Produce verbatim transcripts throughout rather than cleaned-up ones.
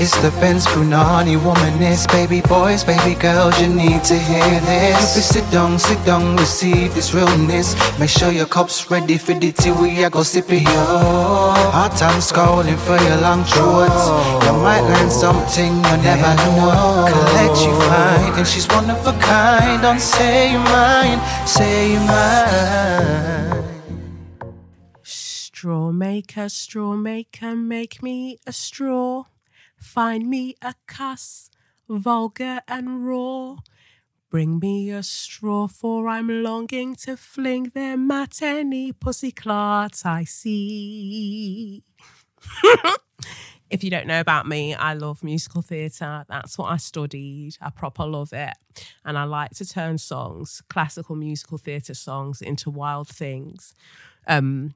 It's the Benz Brunani womanist. Baby boys, baby girls, you need to hear this. If you sit down, sit down, receive this realness. Make sure your cup's ready for the tea. We are go sip it, yo. Hard times calling for your long shorts. You might learn something you never know. Kelechi fine, and she's one of a kind. Don't say you mine, say you mine. Straw maker, straw maker, make me a straw. Find me a cuss, vulgar and raw. Bring me a straw, for I'm longing to fling them at any pussyclot I see. If you don't know about me, I love musical theatre. That's what I studied. I proper love it. And I like to turn songs, classical musical theatre songs, into wild things. Um...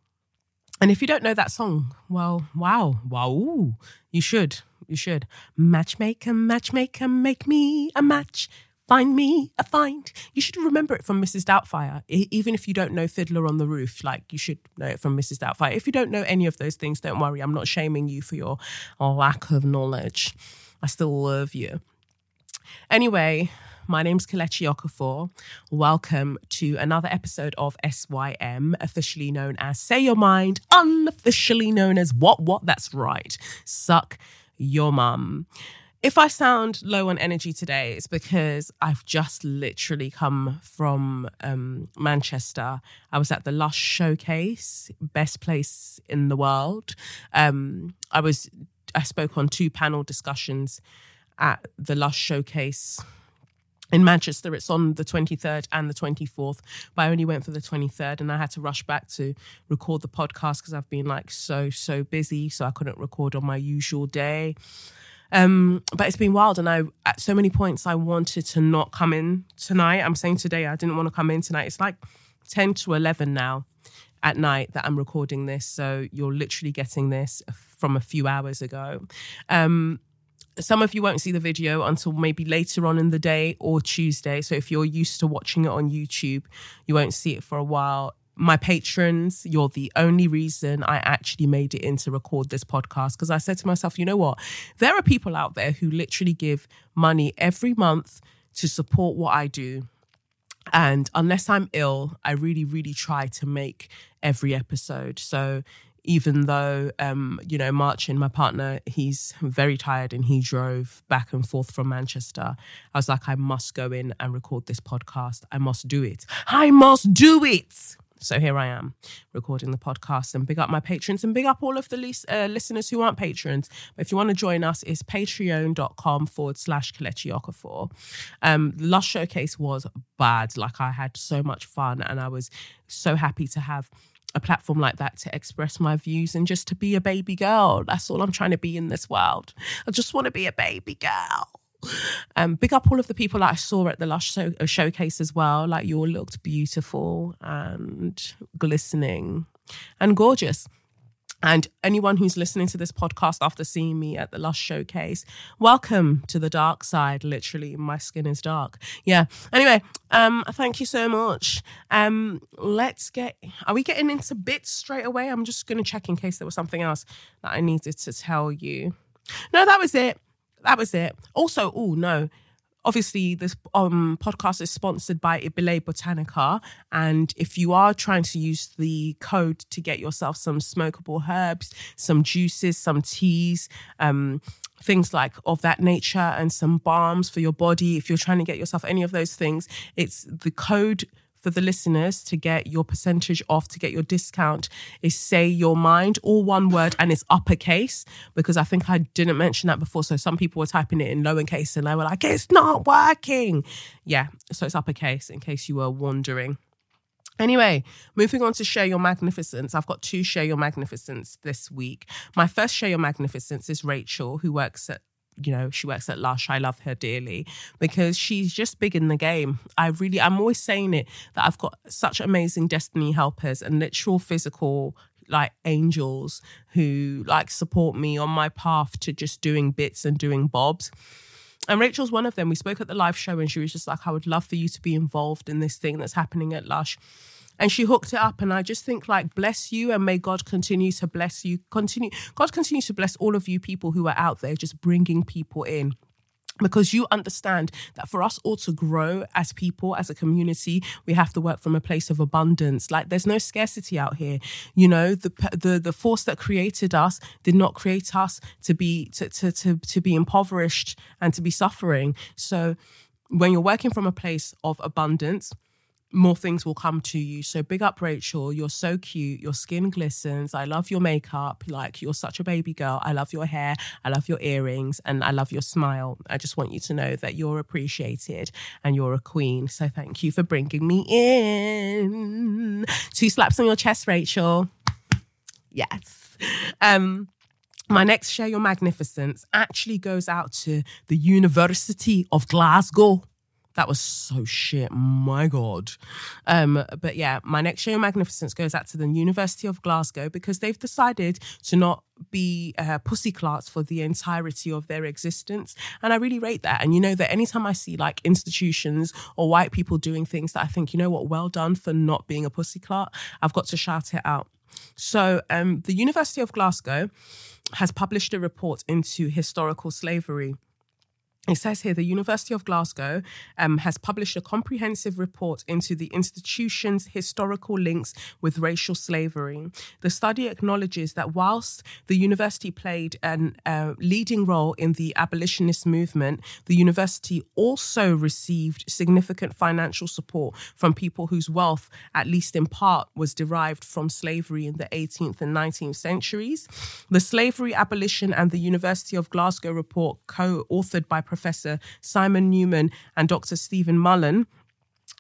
And if you don't know that song, well, wow, wow, you should, you should. Matchmaker, matchmaker, make me a match, find me a find. You should remember it from Missus Doubtfire. I- even if you don't know Fiddler on the Roof, like, you should know it from Missus Doubtfire. If you don't know any of those things, don't worry. I'm not shaming you for your lack of knowledge. I still love you. Anyway, my name's Kelechi Okafor. Welcome to another episode of S Y M, officially known as Say Your Mind, unofficially known as What What? That's right. Suck Your Mum. If I sound low on energy today, it's because I've just literally come from um, Manchester. I was at the Lush Showcase, best place in the world. Um, I was I spoke on two panel discussions at the Lush Showcase in Manchester. It's on the twenty-third and the twenty-fourth, but I only went for the twenty-third and I had to rush back to record the podcast because I've been like so, so busy. So I couldn't record on my usual day. Um, but it's been wild. And I, at so many points, I wanted to not come in tonight. I'm saying today, I didn't want to come in tonight. It's like ten to eleven now at night that I'm recording this. So you're literally getting this from a few hours ago. Um, Some of you won't see the video until maybe later on in the day or Tuesday. So if you're used to watching it on YouTube, you won't see it for a while. My patrons, you're the only reason I actually made it in to record this podcast, because I said to myself, you know what? There are people out there who literally give money every month to support what I do. And unless I'm ill, I really, really try to make every episode. So even though, um, you know, Martin, my partner, he's very tired and he drove back and forth from Manchester. I was like, I must go in and record this podcast. I must do it. I must do it. So here I am recording the podcast, and big up my patrons and big up all of the least, uh, listeners who aren't patrons. But if you want to join us, it's patreon.com forward slash Kelechi Okafor. Um, the last showcase was bad. Like, I had so much fun and I was so happy to have a platform like that to express my views and just to be a baby girl. That's all I'm trying to be in this world. I just want to be a baby girl. Um, big up all of the people that I saw at the Lush show- Showcase as well. Like, you all looked beautiful and glistening and gorgeous. And anyone who's listening to this podcast after seeing me at the Lush Showcase, welcome to the dark side. Literally, my skin is dark. Yeah. Anyway, um, thank you so much. Um, let's get... Are we getting into bits straight away? I'm just going to check in case there was something else that I needed to tell you. No, that was it. That was it. Also, oh, no. Obviously, this um, podcast is sponsored by Ibele Botanica, and if you are trying to use the code to get yourself some smokable herbs, some juices, some teas, um, things like of that nature, and some balms for your body, if you're trying to get yourself any of those things, it's the code for the listeners to get your percentage off, to get your discount, is Say Your Mind, all one word, and it's uppercase, because I think I didn't mention that before. So some people were typing it in lowercase and they were like, it's not working. Yeah, so it's uppercase in case you were wondering. Anyway, moving on to Share Your Magnificence. I've got two Share Your Magnificence this week. My first Share Your Magnificence is Rachel, who works at you know, she works at Lush. I love her dearly because she's just big in the game. I really, I'm always saying it, that I've got such amazing destiny helpers and literal physical, like, angels who, like, support me on my path to just doing bits and doing bobs. And Rachel's one of them. We spoke at the live show and she was just like, I would love for you to be involved in this thing that's happening at Lush. And she hooked it up. And I just think, like, bless you, and may God continue to bless you. Continue, God continues to bless all of you people who are out there just bringing people in. Because you understand that for us all to grow as people, as a community, we have to work from a place of abundance. Like, there's no scarcity out here. You know, the the the force that created us did not create us to be to to to, to be impoverished and to be suffering. So when you're working from a place of abundance, more things will come to you. So big up, Rachel. You're so cute. Your skin glistens. I love your makeup. Like, you're such a baby girl. I love your hair. I love your earrings. And I love your smile. I just want you to know that you're appreciated and you're a queen. So thank you for bringing me in. Two slaps on your chest, Rachel. Yes. Um... My next Share Your Magnificence actually goes out to the University of Glasgow. That was so shit, my God. Um, but yeah, my next Share Your Magnificence goes out to the University of Glasgow because they've decided to not be uh, pussy clarts for the entirety of their existence. And I really rate that. And you know that anytime I see like institutions or white people doing things that I think, you know what, well done for not being a pussy clart, I've got to shout it out. So um, the University of Glasgow has published a report into historical slavery. It says here, the University of Glasgow um, has published a comprehensive report into the institution's historical links with racial slavery. The study acknowledges that whilst the university played a uh, leading role in the abolitionist movement, the university also received significant financial support from people whose wealth, at least in part, was derived from slavery in the eighteenth and nineteenth centuries. The Slavery, Abolition and the University of Glasgow report, co-authored by Professor Simon Newman and Doctor Stephen Mullen,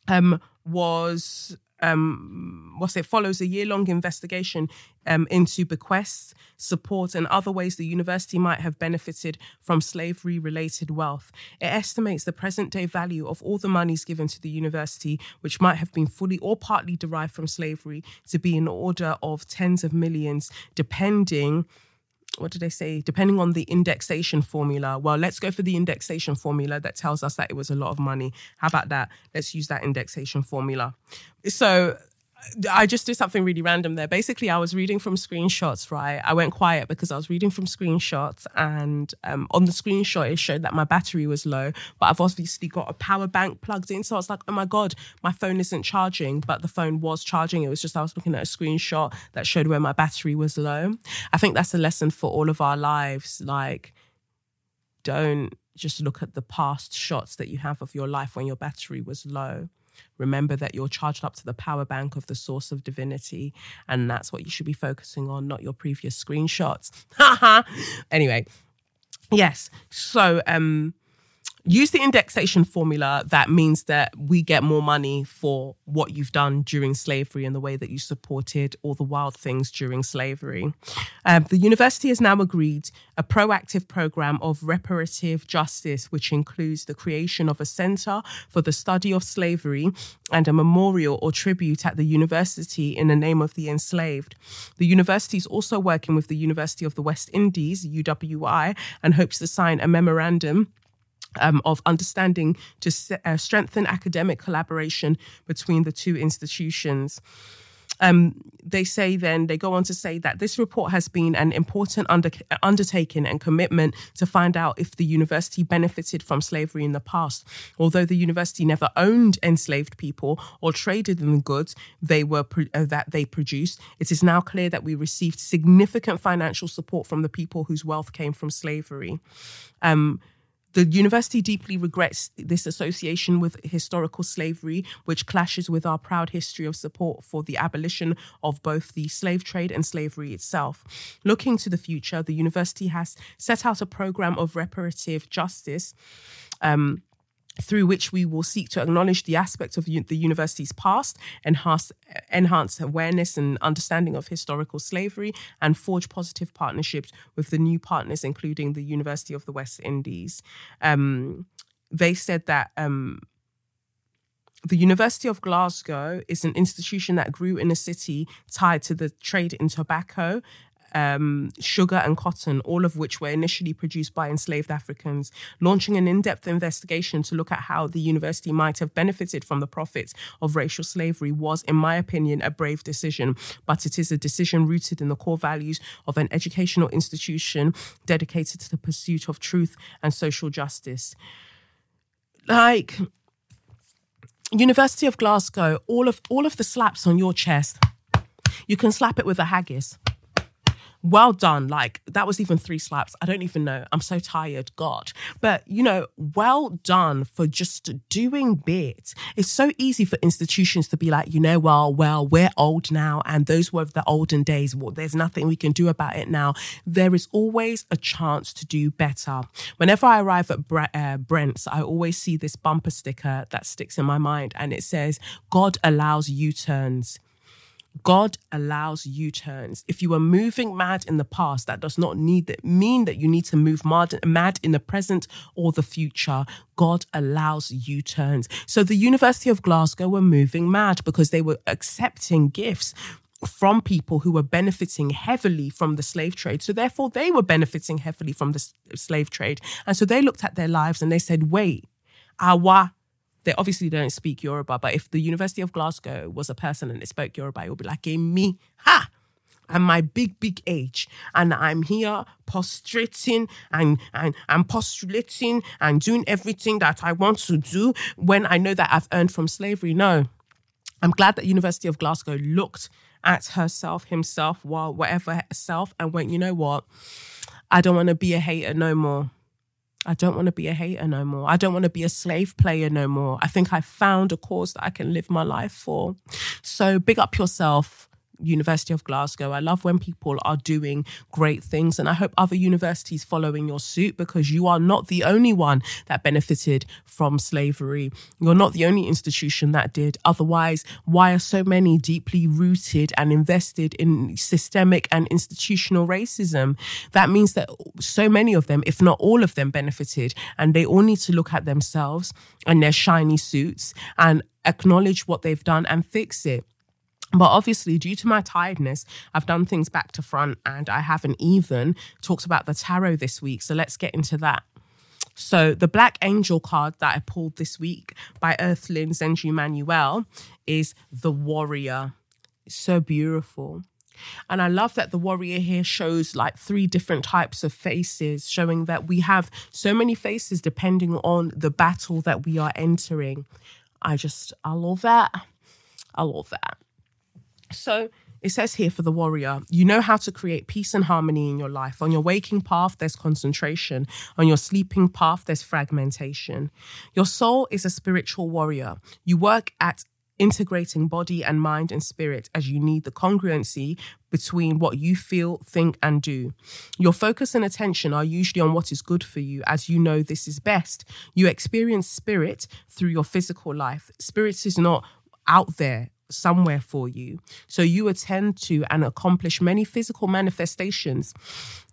um, was um, what's it follows a year-long investigation um, into bequests, support, and other ways the university might have benefited from slavery-related wealth. It estimates the present-day value of all the monies given to the university, which might have been fully or partly derived from slavery, to be in order of tens of millions, depending. What did they say? Depending on the indexation formula. Well, let's go for the indexation formula that tells us that it was a lot of money. How about that? Let's use that indexation formula. So I just did something really random there. Basically, I was reading from screenshots, right? I went quiet because I was reading from screenshots, and um, on the screenshot, it showed that my battery was low, but I've obviously got a power bank plugged in. So I was like, oh my God, my phone isn't charging, but the phone was charging. It was just I was looking at a screenshot that showed where my battery was low. I think that's a lesson for all of our lives. Like, don't just look at the past shots that you have of your life when your battery was low. Remember that you're charged up to the power bank of the source of divinity, and that's what you should be focusing on, not your previous screenshots. Anyway, yes. So um, use the indexation formula. That means that we get more money for what you've done during slavery and the way that you supported all the wild things during slavery. Um, the university has now agreed a proactive program of reparative justice, which includes the creation of a center for the study of slavery and a memorial or tribute at the university in the name of the enslaved. The university is also working with the University of the West Indies, U W I, and hopes to sign a memorandum Um, of understanding to uh, strengthen academic collaboration between the two institutions. Um, they say then, they go on to say that this report has been an important under, undertaking and commitment to find out if the university benefited from slavery in the past. Although the university never owned enslaved people or traded in the goods they were uh, that they produced, it is now clear that we received significant financial support from the people whose wealth came from slavery. Um, The university deeply regrets this association with historical slavery, which clashes with our proud history of support for the abolition of both the slave trade and slavery itself. Looking to the future, the university has set out a program of reparative justice, um, through which we will seek to acknowledge the aspects of the university's past, enhance, enhance awareness and understanding of historical slavery, and forge positive partnerships with the new partners, including the University of the West Indies. Um, they said that... Um, The University of Glasgow is an institution that grew in a city tied to the trade in tobacco, um, sugar and cotton, all of which were initially produced by enslaved Africans, launching an in-depth investigation to look at how the university might have benefited from the profits of racial slavery was, in my opinion, a brave decision, but it is a decision rooted in the core values of an educational institution dedicated to the pursuit of truth and social justice. Like, University of Glasgow, all of all of the slaps on your chest, you can slap it with a haggis. Well done. Like, that was even three slaps. I don't even know. I'm so tired. God. But, you know, well done for just doing bits. It's so easy for institutions to be like, you know, well, well, we're old now and those were the olden days. Well, there's nothing we can do about it now. There is always a chance to do better. Whenever I arrive at Bre- uh, Brent's, I always see this bumper sticker that sticks in my mind and it says, God allows U-turns. God allows U-turns. If you were moving mad in the past, that does not need that mean that you need to move mad, mad in the present or the future. God allows U-turns. So the University of Glasgow were moving mad because they were accepting gifts from people who were benefiting heavily from the slave trade. So therefore, they were benefiting heavily from the slave trade. And so they looked at their lives and they said, wait, awa. They obviously don't speak Yoruba, but if the University of Glasgow was a person and it spoke Yoruba, it would be like, hey, me, ha! And my big, big age. And I'm here prostrating and, and, and postulating and doing everything that I want to do when I know that I've earned from slavery. No, I'm glad that University of Glasgow looked at herself, himself, while whatever herself, and went, you know what? I don't want to be a hater no more. I don't want to be a hater no more. I don't want to be a slave player no more. I think I found a cause that I can live my life for. So big up yourself, University of Glasgow. I love when people are doing great things, and I hope other universities following your suit, because you are not the only one that benefited from slavery. You're not the only institution that did. Otherwise, why are so many deeply rooted and invested in systemic and institutional racism? That means that so many of them, if not all of them, benefited, and they all need to look at themselves and their shiny suits and acknowledge what they've done and fix it. But obviously, due to my tiredness, I've done things back to front and I haven't even talked about the tarot this week. So let's get into that. So the Black Angel card that I pulled this week by Earthlings and Zendri Manuel is the Warrior. It's so beautiful. And I love that the Warrior here shows like three different types of faces, showing that we have so many faces depending on the battle that we are entering. I just, I love that. I love that. So it says here for the Warrior, you know how to create peace and harmony in your life. On your waking path, there's concentration. On your sleeping path, there's fragmentation. Your soul is a spiritual warrior. You work at integrating body and mind and spirit as you need the congruency between what you feel, think, and do. Your focus and attention are usually on what is good for you, as you know this is best. You experience spirit through your physical life. Spirit is not out there somewhere for you. So you attend to and accomplish many physical manifestations.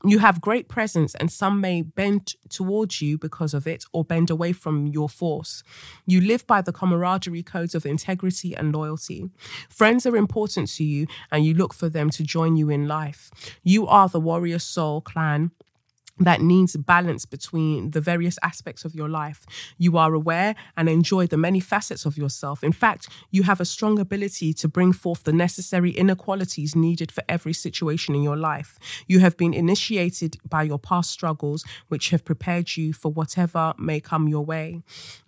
You have great presence, and some may bend towards you because of it or bend away from your force. You live by the camaraderie codes of integrity and loyalty. Friends are important to you, and you look for them to join you in life. You are the Warrior Soul clan that needs balance between the various aspects of your life. You are aware and enjoy the many facets of yourself. In fact, you have a strong ability to bring forth the necessary inequalities needed for every situation in your life. You have been initiated by your past struggles, which have prepared you for whatever may come your way.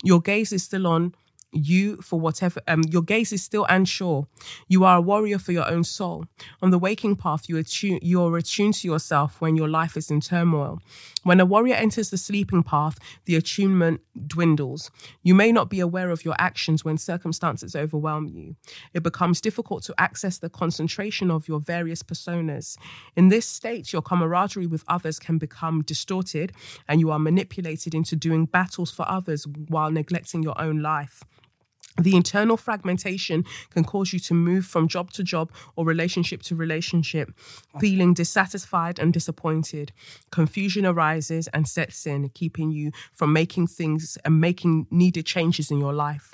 Your gaze is still on you for whatever, um, your gaze is still unsure. You are a warrior for your own soul. On the waking path, you attune, you're attuned to yourself when your life is in turmoil. When a warrior enters the sleeping path, the attunement dwindles. You may not be aware of your actions when circumstances overwhelm you. It becomes difficult to access the concentration of your various personas. In this state, your camaraderie with others can become distorted, and you are manipulated into doing battles for others while neglecting your own life. The internal fragmentation can cause you to move from job to job or relationship to relationship, feeling dissatisfied and disappointed. Confusion arises and sets in, keeping you from making things and making needed changes in your life.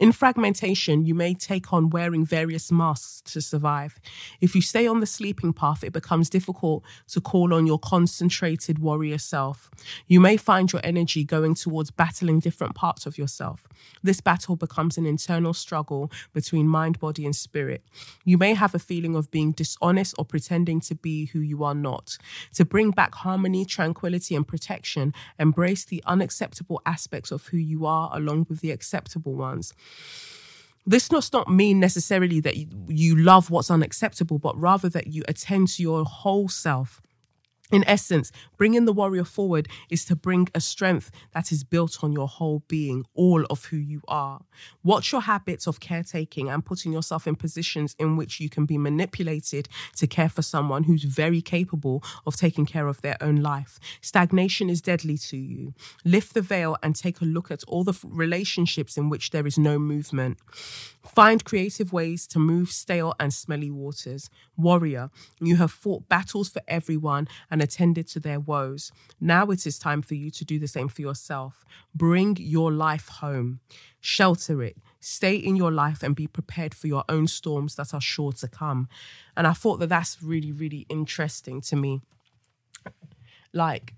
In fragmentation, you may take on wearing various masks to survive. If you stay on the sleeping path, it becomes difficult to call on your concentrated warrior self. You may find your energy going towards battling different parts of yourself. This battle becomes an internal struggle between mind, body, and spirit. You may have a feeling of being dishonest or pretending to be who you are not. To bring back harmony, tranquility, and protection, embrace the unacceptable aspects of who you are along with the acceptable ones. This does not mean necessarily that you love what's unacceptable, but rather that you attend to your whole self. In essence, bringing the warrior forward is to bring a strength that is built on your whole being, all of who you are. Watch your habits of caretaking and putting yourself in positions in which you can be manipulated to care for someone who's very capable of taking care of their own life. Stagnation is deadly to you. Lift the veil and take a look at all the relationships in which there is no movement. Find creative ways to move stale and smelly waters. Warrior, you have fought battles for everyone and and attended to their woes. Now it is time for you to do the same for yourself. Bring your life home. Shelter it. Stay in your life and be prepared for your own storms that are sure to come. And I thought that that's really, really interesting to me. Like,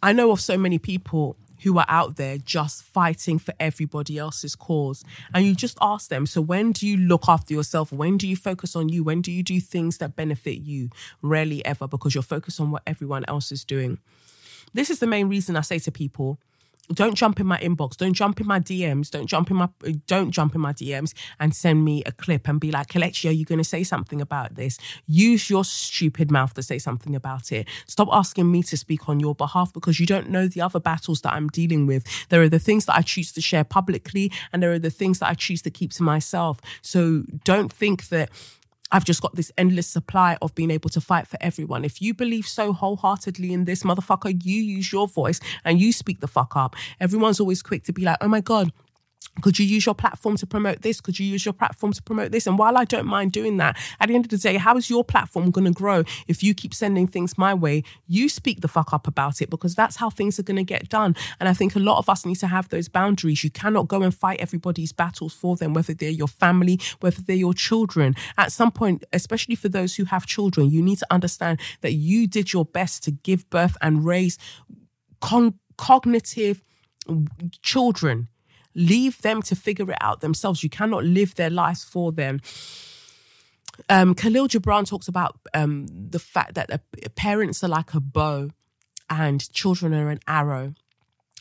I know of so many people who are out there just fighting for everybody else's cause. And you just ask them, so when do you look after yourself? When do you focus on you? When do you do things that benefit you? Rarely ever, because you're focused on what everyone else is doing. This is the main reason I say to people, don't jump in my inbox, don't jump in my D Ms, don't jump in my don't jump in my D Ms and send me a clip and be like, Kelechi, are you going to say something about this? Use your stupid mouth to say something about it. Stop asking me to speak on your behalf, because you don't know the other battles that I'm dealing with. There are the things that I choose to share publicly and there are the things that I choose to keep to myself. So don't think that I've just got this endless supply of being able to fight for everyone. If you believe so wholeheartedly in this, motherfucker, you use your voice and you speak the fuck up. Everyone's always quick to be like, oh my God, could you use your platform to promote this? Could you use your platform to promote this? And while I don't mind doing that, at the end of the day, how is your platform going to grow if you keep sending things my way? You speak the fuck up about it, because that's how things are going to get done. And I think a lot of us need to have those boundaries. You cannot go and fight everybody's battles for them, whether they're your family, whether they're your children. At some point, especially for those who have children, you need to understand that you did your best to give birth and raise con- cognitive children. Leave them to figure it out themselves. You cannot live their lives for them. Um, Khalil Gibran talks about um, the fact that uh, parents are like a bow and children are an arrow.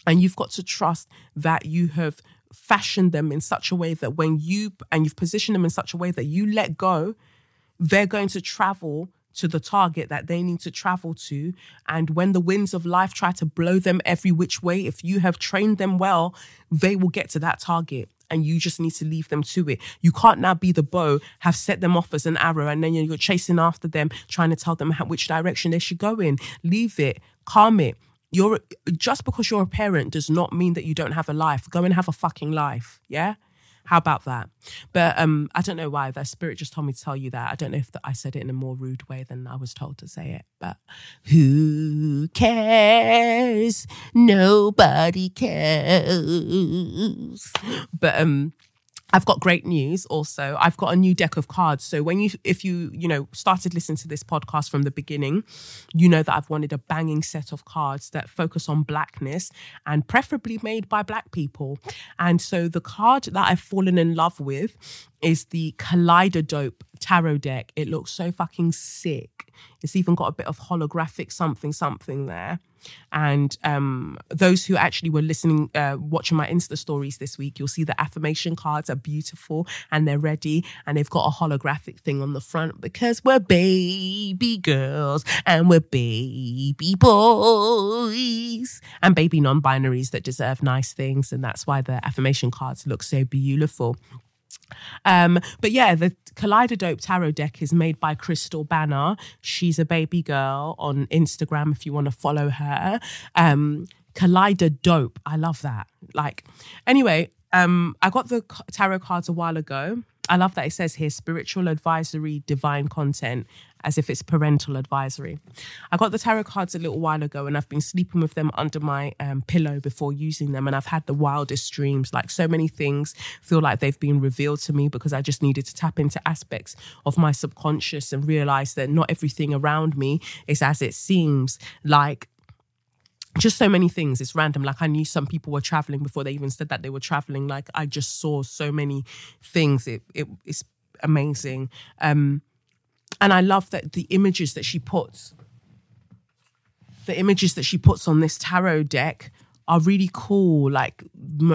And you've got to trust that you have fashioned them in such a way that when you, and you've positioned them in such a way that you let go, they're going to travel to the target that they need to travel to. And when the winds of life try to blow them every which way, if you have trained them well, they will get to that target. And you just need to leave them to it. You can't now be the bow, have set them off as an arrow, and then you're chasing after them, trying to tell them how, which direction they should go in. Leave it, calm it. You're just because you're a parent does not mean that you don't have a life. Go and have a fucking life, yeah? How about that? But um, I don't know why. That spirit just told me to tell you that. I don't know if the, I said it in a more rude way than I was told to say it. But who cares? Nobody cares. But um, I've got great news also. I've got a new deck of cards. So when you, if you, you know, started listening to this podcast from the beginning, you know that I've wanted a banging set of cards that focus on blackness and preferably made by black people. And so the card that I've fallen in love with is the Collider Dope Tarot Deck. It looks so fucking sick. It's even got a bit of holographic something, something there. And um, those who actually were listening, uh, watching my Insta stories this week, you'll see the affirmation cards are beautiful and they're ready and they've got a holographic thing on the front because we're baby girls and we're baby boys and baby non-binaries that deserve nice things. And that's why the affirmation cards look so beautiful. Um, but yeah, the Collider Dope Tarot Deck is made by Crystal Banner. She's a baby girl on Instagram if you want to follow her. Um, Collider Dope. I love that. Like, anyway, Um, I got the tarot cards a while ago. I love that it says here, spiritual advisory, divine content, as if it's parental advisory. I got the tarot cards a little while ago and I've been sleeping with them under my um, pillow before using them. And I've had the wildest dreams, like so many things feel like they've been revealed to me because I just needed to tap into aspects of my subconscious and realize that not everything around me is as it seems. Like, just so many things. It's random. Like, I knew some people were traveling before they even said that they were traveling. Like, I just saw so many things. It, it it's amazing. Um, and I love that the images that she puts, the images that she puts on this tarot deck are really cool. Like,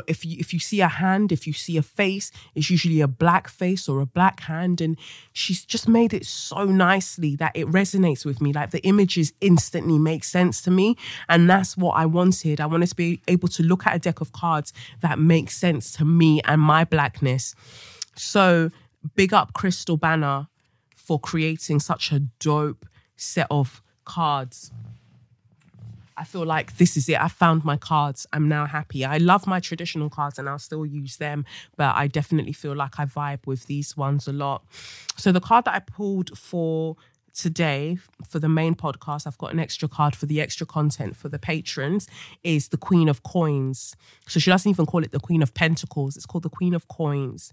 if you, if you see a hand, if you see a face, it's usually a black face or a black hand. And she's just made it so nicely that it resonates with me. Like, the images instantly make sense to me. And that's what I wanted. I wanted to be able to look at a deck of cards that makes sense to me and my blackness. So big up Crystal Banner for creating such a dope set of cards. I feel like this is it. I found my cards. I'm now happy. I love my traditional cards and I'll still use them, but I definitely feel like I vibe with these ones a lot. So the card that I pulled for today for the main podcast, I've got an extra card for the extra content for the patrons, is the Queen of Coins. So she doesn't even call it the Queen of Pentacles. It's called the Queen of Coins.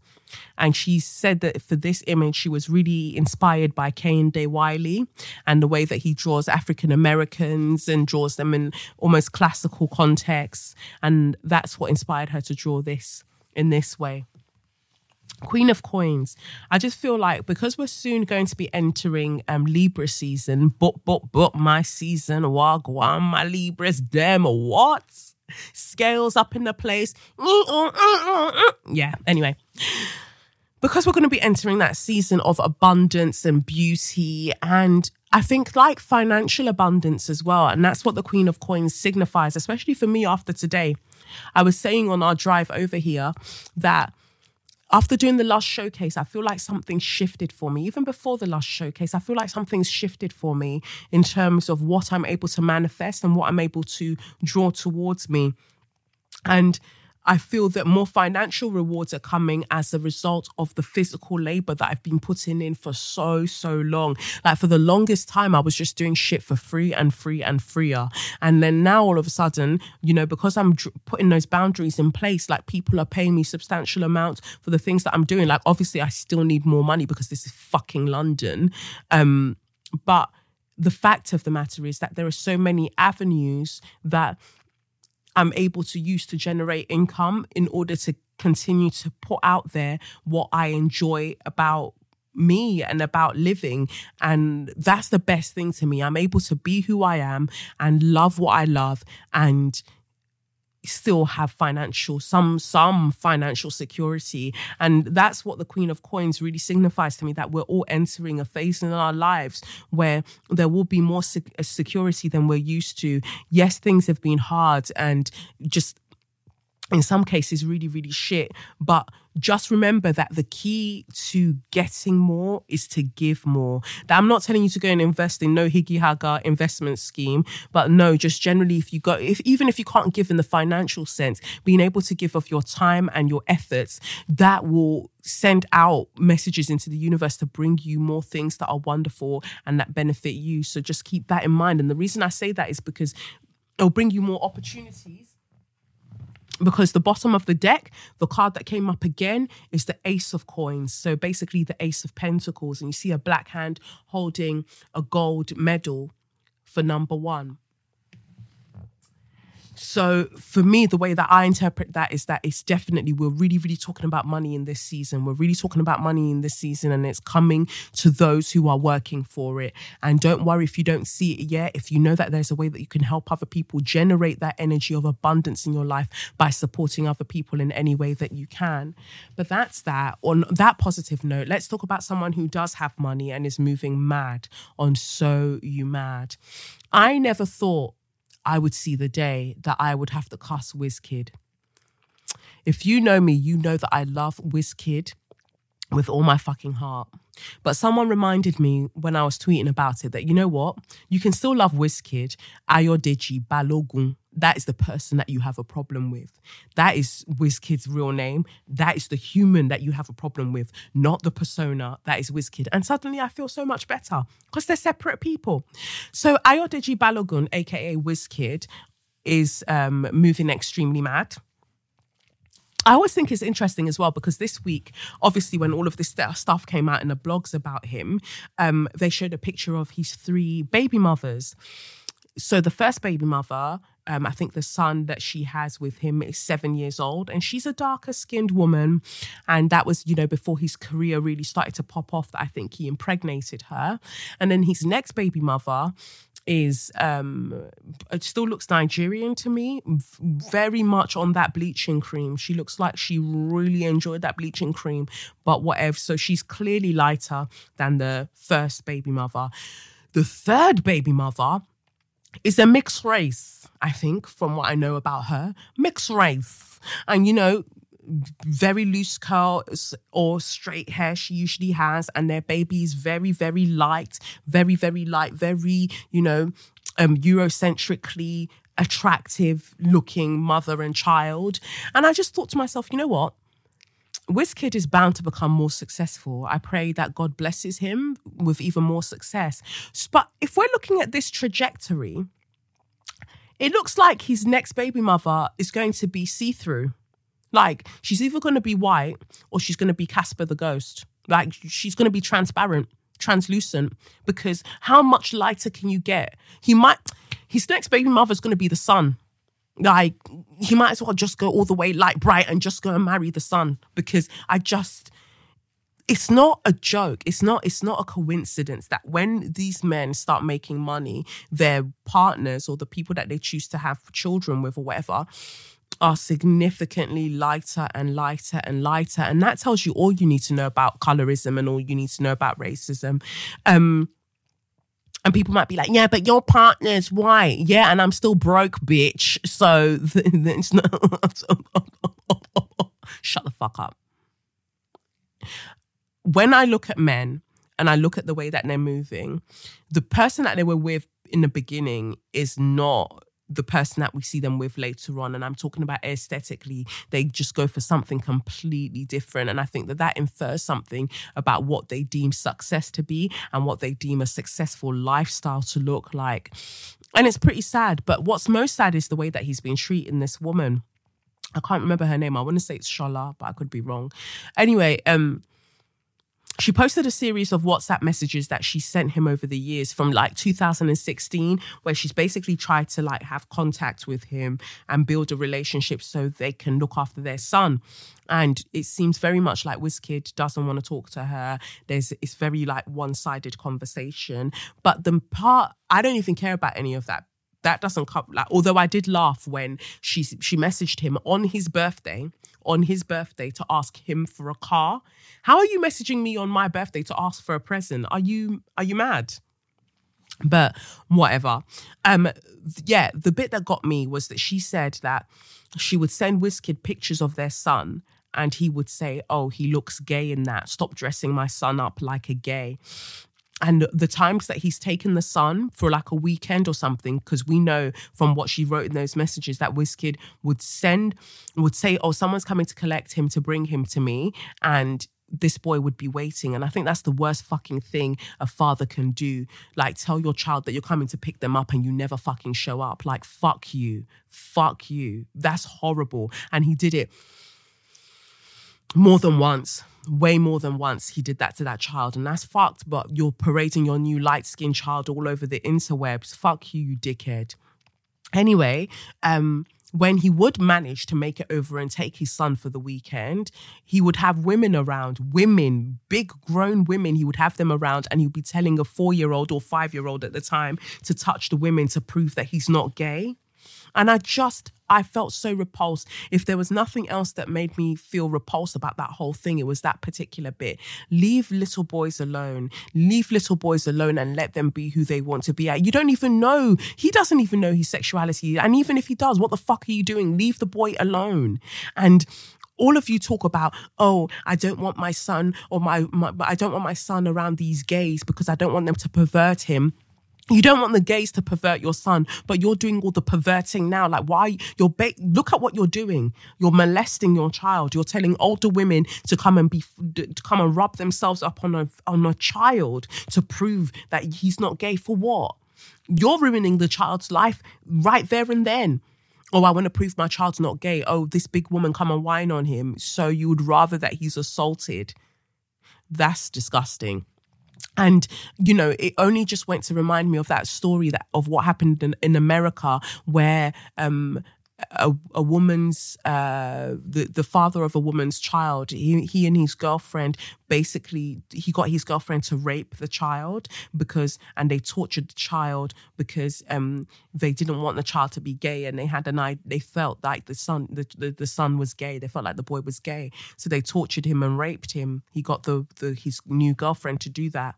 And she said that for this image, she was really inspired by Kehinde Wiley and the way that he draws African Americans and draws them in almost classical contexts. And that's what inspired her to draw this in this way. Queen of Coins. I just feel like because we're soon going to be entering um, Libra season, but, but, but my season, wagwan, my Libras, damn, what? Scales up in the place. Yeah, anyway. Because we're going to be entering that season of abundance and beauty, and I think like financial abundance as well. And that's what the Queen of Coins signifies, especially for me after today. I was saying on our drive over here that after doing the Lush Showcase, I feel like something shifted for me. Even before the Lush Showcase, I feel like something's shifted for me in terms of what I'm able to manifest and what I'm able to draw towards me. And I feel that more financial rewards are coming as a result of the physical labor that I've been putting in for so, so long. Like, for the longest time, I was just doing shit for free and free and freer. And then now all of a sudden, you know, because I'm dr- putting those boundaries in place, like, people are paying me substantial amounts for the things that I'm doing. Like, obviously I still need more money because this is fucking London. Um, but the fact of the matter is that there are so many avenues that I'm able to use to generate income in order to continue to put out there what I enjoy about me and about living. And that's the best thing to me. I'm able to be who I am and love what I love and still have financial, some, some financial security. And that's what the Queen of Coins really signifies to me, that we're all entering a phase in our lives where there will be more sec- security than we're used to. Yes, things have been hard and just in some cases really, really shit. But just remember that the key to getting more is to give more. That I'm not telling you to go and invest in no higgy haga investment scheme, but no, just generally, if you go, if even if you can't give in the financial sense, being able to give of your time and your efforts, that will send out messages into the universe to bring you more things that are wonderful and that benefit you. So just keep that in mind. And the reason I say that is because it'll bring you more opportunities. Because the bottom of the deck, the card that came up again is the Ace of Coins. So basically the Ace of Pentacles. And you see a black hand holding a gold medal for number one. So for me, the way that I interpret that is that it's definitely, we're really, really talking about money in this season. We're really talking about money in this season, and it's coming to those who are working for it. And don't worry if you don't see it yet. If you know that there's a way that you can help other people generate that energy of abundance in your life by supporting other people in any way that you can. But that's that. On that positive note, let's talk about someone who does have money and is moving mad on So You Mad. I never thought I would see the day that I would have to cuss WizKid. If you know me, you know that I love WizKid with all my fucking heart. But someone reminded me when I was tweeting about it that, you know what? You can still love WizKid, Ayodeji Balogun. That is the person that you have a problem with. That is WizKid's real name. That is the human that you have a problem with, not the persona that is WizKid. And suddenly I feel so much better because they're separate people. So Ayodeji Balogun, aka WizKid, is um, moving extremely mad. I always think it's interesting as well because this week, obviously, when all of this stuff came out in the blogs about him, um, they showed a picture of his three baby mothers. So the first baby mother, um, I think the son that she has with him is seven years old, and she's a darker skinned woman. And that was, you know, before his career really started to pop off, that I think he impregnated her. And then his next baby mother is, um, it still looks Nigerian to me, very much on that bleaching cream. She looks like she really enjoyed that bleaching cream, but whatever. So she's clearly lighter than the first baby mother. The third baby mother is a mixed race, I think, from what I know about her. Mixed race. And, you know, very loose curls or straight hair she usually has, and their baby is very, very light, very, very light, very, you know, um, Eurocentrically attractive looking mother and child. And I just thought to myself, you know what? WizKid is bound to become more successful. I pray that God blesses him with even more success. But if we're looking at this trajectory, it looks like his next baby mother is going to be see-through. Like, she's either going to be white or she's going to be Casper the Ghost. Like, she's going to be transparent, translucent, because how much lighter can you get? He might, his next baby mother's going to be the sun. Like, he might as well just go all the way light bright and just go and marry the sun, because I just, it's not a joke. It's not, it's not a coincidence that when these men start making money, their partners or the people that they choose to have children with or whatever are significantly lighter and lighter and lighter. And that tells you all you need to know about colorism and all you need to know about racism. Um, and people might be like, yeah, but your partner's white. Yeah, and I'm still broke, bitch. So it's not... Shut the fuck up. When I look at men and I look at the way that they're moving, the person that they were with in the beginning is not the person that we see them with later on. And I'm talking about aesthetically, they just go for something completely different. And I think that that infers something about what they deem success to be and what they deem a successful lifestyle to look like. And it's pretty sad. But what's most sad is the way that he's been treating this woman. I can't remember her name. I want to say it's Shola, but I could be wrong. Anyway, um, she posted a series of WhatsApp messages that she sent him over the years from like two thousand sixteen, where she's basically tried to like have contact with him and build a relationship so they can look after their son. And it seems very much like WizKid doesn't want to talk to her. There's, it's very like one-sided conversation. But the part, I don't even care about any of that. That doesn't come, like, although I did laugh when she she messaged him on his birthday, on his birthday to ask him for a car. How are you messaging me on my birthday to ask for a present? Are you are you mad? But whatever. Um, yeah, the bit that got me was that she said that she would send WizKid pictures of their son and he would say, oh, he looks gay in that. Stop dressing my son up like a gay. And the times that he's taken the son for like a weekend or something, because we know from what she wrote in those messages that WizKid would send, would say, oh, someone's coming to collect him to bring him to me. And this boy would be waiting. And I think that's the worst fucking thing a father can do. Like, tell your child that you're coming to pick them up and you never fucking show up. Like, fuck you. Fuck you. That's horrible. And he did it more than once. Way more than once he did that to that child, and that's fucked. But you're parading your new light-skinned child all over the interwebs. Fuck you, you dickhead. Anyway, um, when he would manage to make it over and take his son for the weekend, he would have women around, women, big grown women. He would have them around and he'd be telling a four-year-old or five-year-old at the time to touch the women to prove that he's not gay. And I just, I felt so repulsed. If there was nothing else that made me feel repulsed about that whole thing, it was that particular bit. Leave little boys alone. Leave little boys alone and let them be who they want to be at. You don't even know. He doesn't even know his sexuality. And even if he does, what the fuck are you doing? Leave the boy alone. And all of you talk about, oh, I don't want my son or my, my I don't want my son around these gays because I don't want them to pervert him. You don't want the gays to pervert your son, but you're doing all the perverting now. Like, why? You're ba- Look at what you're doing. You're molesting your child. You're telling older women to come and be, to come and rub themselves up on a, on a child to prove that he's not gay. For what? You're ruining the child's life right there and then. Oh, I want to prove my child's not gay. Oh, this big woman come and whine on him. So you would rather that he's assaulted. That's disgusting. And, you know, it only just went to remind me of that story that of what happened in, in America where um, a, a woman's, uh, the, the father of a woman's child, he, he and his girlfriend, basically, he got his girlfriend to rape the child because, and they tortured the child because um, they didn't want the child to be gay, and they had an, they felt like the son, the, the, the son was gay. They felt like the boy was gay. So they tortured him and raped him. He got the, the his new girlfriend to do that.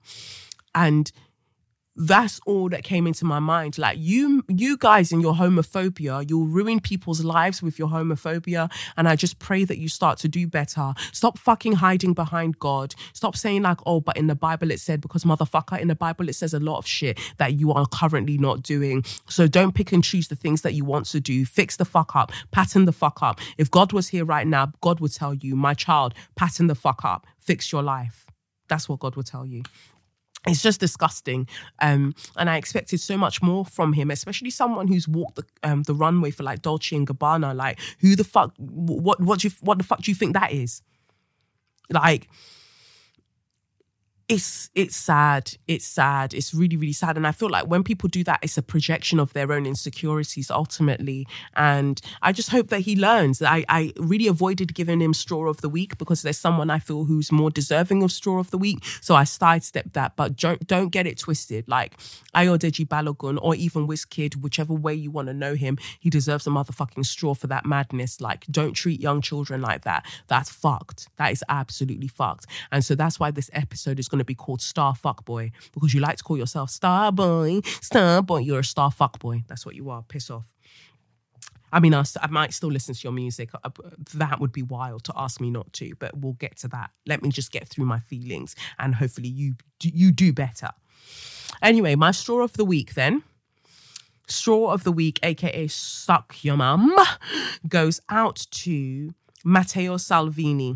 And that's all that came into my mind. Like, you you guys in your homophobia, you'll ruin people's lives with your homophobia. And I just pray that you start to do better. Stop fucking hiding behind God. Stop saying like, oh, but in the Bible it said, because motherfucker, in the Bible it says a lot of shit that you are currently not doing. So don't pick and choose the things that you want to do. Fix the fuck up. Pattern the fuck up. If God was here right now, God would tell you, my child, pattern the fuck up. Fix your life. That's what God would tell you. It's just disgusting, um, and I expected so much more from him, especially someone who's walked the um, the runway for like Dolce and Gabbana. Like, who the fuck? What what do you, what the fuck do you think that is? Like, it's it's sad. It's sad. It's really really sad. And I feel like when people do that, it's a projection of their own insecurities ultimately. And I just hope that he learns. I I really avoided giving him straw of the week because there's someone I feel who's more deserving of straw of the week. So I sidestepped that. But don't don't get it twisted. Like Ayodeji Balogun or even WizKid, whichever way you want to know him, he deserves a motherfucking straw for that madness. Like, don't treat young children like that. That's fucked. That is absolutely fucked. And so that's why this episode is going to be called Star Fuckboy, because you like to call yourself Star Boy, Star Boy. You're a Star Fuckboy. That's what you are. Piss off. I mean, I, I might still listen to your music. That would be wild to ask me not to, but we'll get to that. Let me just get through my feelings and hopefully you, you do better. Anyway, my straw of the week then. Straw of the week, aka Suck Your Mum, goes out to Matteo Salvini.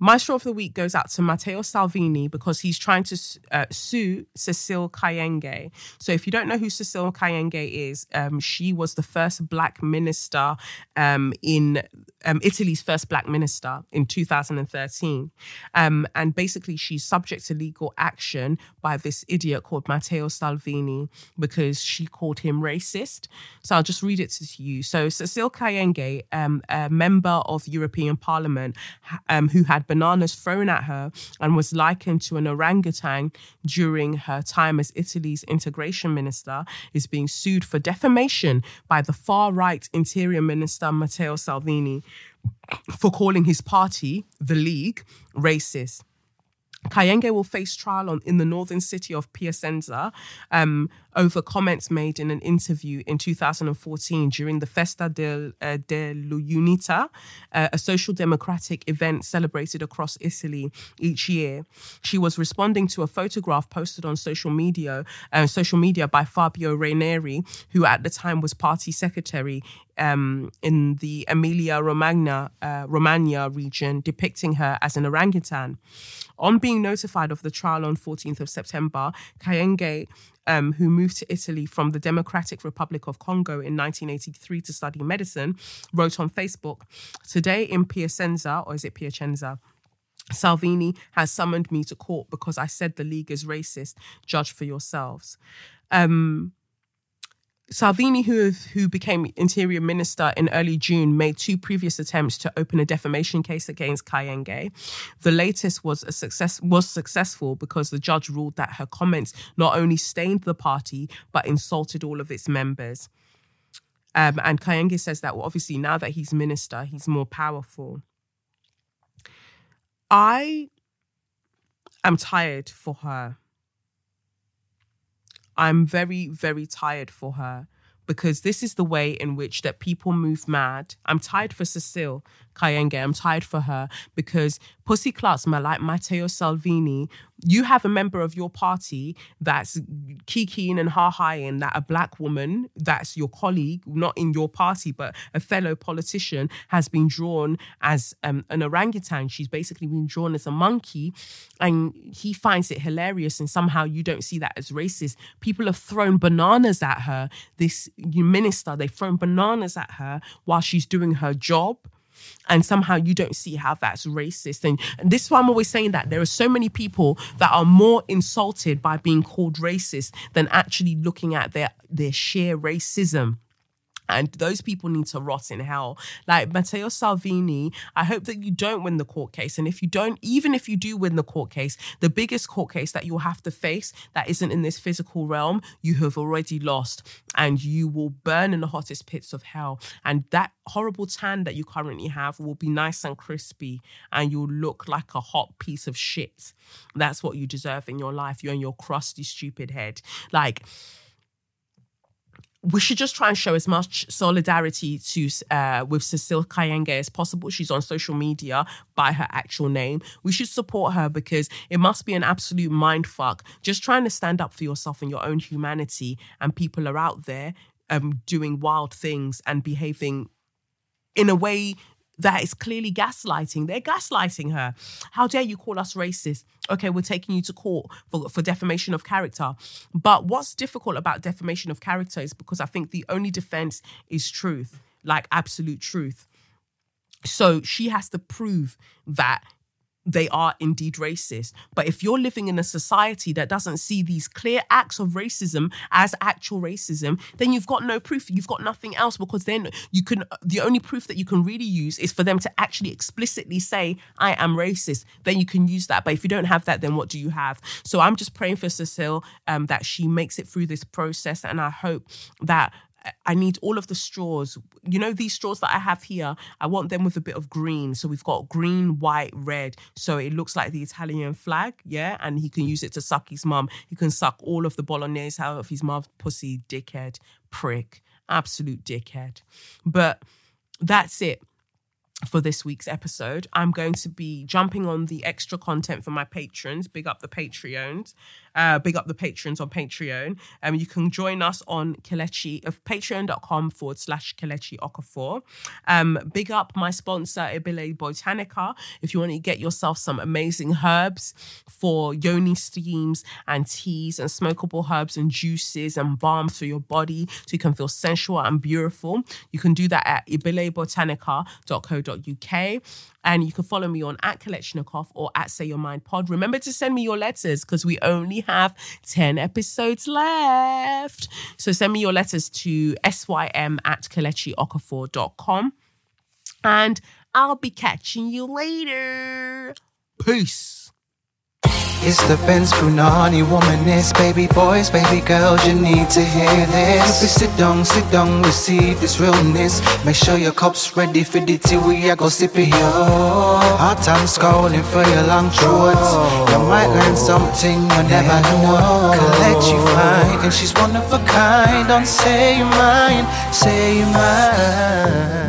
My straw of the week goes out to Matteo Salvini because he's trying to uh, sue Cécile Kyenge. So if you don't know who Cécile Kyenge is, um, she was the first black minister um, in um, Italy's first black minister in two thousand thirteen. Um, and basically she's subject to legal action by this idiot called Matteo Salvini because she called him racist. So I'll just read it to you. So Cécile Kyenge, um, a member of European Parliament um, who had been bananas thrown at her and was likened to an orangutan during her time as Italy's integration minister, is being sued for defamation by the far-right interior minister Matteo Salvini for calling his party, the League, racist. Kyenge will face trial on, in the northern city of Piacenza um, over comments made in an interview in two thousand fourteen during the Festa dell'Unita, uh, a social democratic event celebrated across Italy each year. She was responding to a photograph posted on social media, uh, social media by Fabio Ranieri, who at the time was party secretary Um, in the Emilia Romagna, uh, Romagna region, depicting her as an orangutan. On being notified of the trial on fourteenth of September, Kyenge, um, who moved to Italy from the Democratic Republic of Congo in nineteen eighty-three to study medicine, wrote on Facebook, "Today in Piacenza, or is it Piacenza? Salvini has summoned me to court because I said the League is racist. Judge for yourselves." Um... Salvini, who, who became Interior Minister in early June, made two previous attempts to open a defamation case against Kyenge. The latest was a success was successful because the judge ruled that her comments not only stained the party, but insulted all of its members. Um, and Kyenge says that, well, obviously, now that he's minister, he's more powerful. I am tired for her. I'm very, very tired for her because this is the way in which that people move mad. I'm tired for Cécile Kyenge. I'm tired for her because pussy clouts like Matteo Salvini. You have a member of your party that's kikiing and ha-haing that a black woman, that's your colleague, not in your party, but a fellow politician, has been drawn as um, an orangutan. She's basically been drawn as a monkey, and he finds it hilarious, and somehow you don't see that as racist. People have thrown bananas at her. This minister, they've thrown bananas at her while she's doing her job. And somehow you don't see how that's racist. And, and this is why I'm always saying that there are so many people that are more insulted by being called racist than actually looking at their, their sheer racism. And those people need to rot in hell. Like Matteo Salvini, I hope that you don't win the court case. And if you don't, even if you do win the court case, the biggest court case that you'll have to face that isn't in this physical realm, you have already lost. And you will burn in the hottest pits of hell. And that horrible tan that you currently have will be nice and crispy. And you'll look like a hot piece of shit. That's what you deserve in your life. You and your crusty, stupid head. Like... we should just try and show as much solidarity to uh, with Cécile Kyenge as possible. She's on social media by her actual name. We should support her because it must be an absolute mindfuck. Just trying to stand up for yourself and your own humanity, and people are out there um, doing wild things and behaving in a way that is clearly gaslighting. They're gaslighting her. How dare you call us racist? Okay, we're taking you to court for, for defamation of character. But what's difficult about defamation of character is because I think the only defense is truth, like absolute truth. So she has to prove that they are indeed racist. But if you're living in a society that doesn't see these clear acts of racism as actual racism, then you've got no proof. You've got nothing else, because then you can, the only proof that you can really use is for them to actually explicitly say, I am racist. Then you can use that. But if you don't have that, then what do you have? So I'm just praying for Cécile um, that she makes it through this process. And I hope that I need all of the straws. You know, these straws that I have here, I want them with a bit of green. So we've got green, white, red. So it looks like the Italian flag, yeah? And he can use it to suck his mum. He can suck all of the bolognese out of his mum's pussy, dickhead, prick. Absolute dickhead. But that's it for this week's episode. I'm going to be jumping on the extra content for my patrons. Big up the Patreons. Uh, big up the patrons on Patreon. Um, you can join us on Kelechi of patreon.com forward slash Kelechi Okafor. Um, big up my sponsor, Ibele Botanica. If you want to get yourself some amazing herbs for yoni steams and teas and smokable herbs and juices and balms for your body so you can feel sensual and beautiful, you can do that at ibele botanica dot co dot uk. And you can follow me on at Kelechi Okafor or at Say Your Mind Pod. Remember to send me your letters because we only have ten episodes left. So send me your letters to sym at KelechiOkafor.com. And I'll be catching you later. Peace. It's the Benz Brunani womanist. Baby boys, baby girls, you need to hear this. If sit down, sit down, receive this realness. Make sure your cup's ready for the tea. We are go sip it, yo. Hard times calling for your long shorts. You might learn something you never know. Kelechi fine, and she's one of a kind. Don't say you're mine, say you're mine.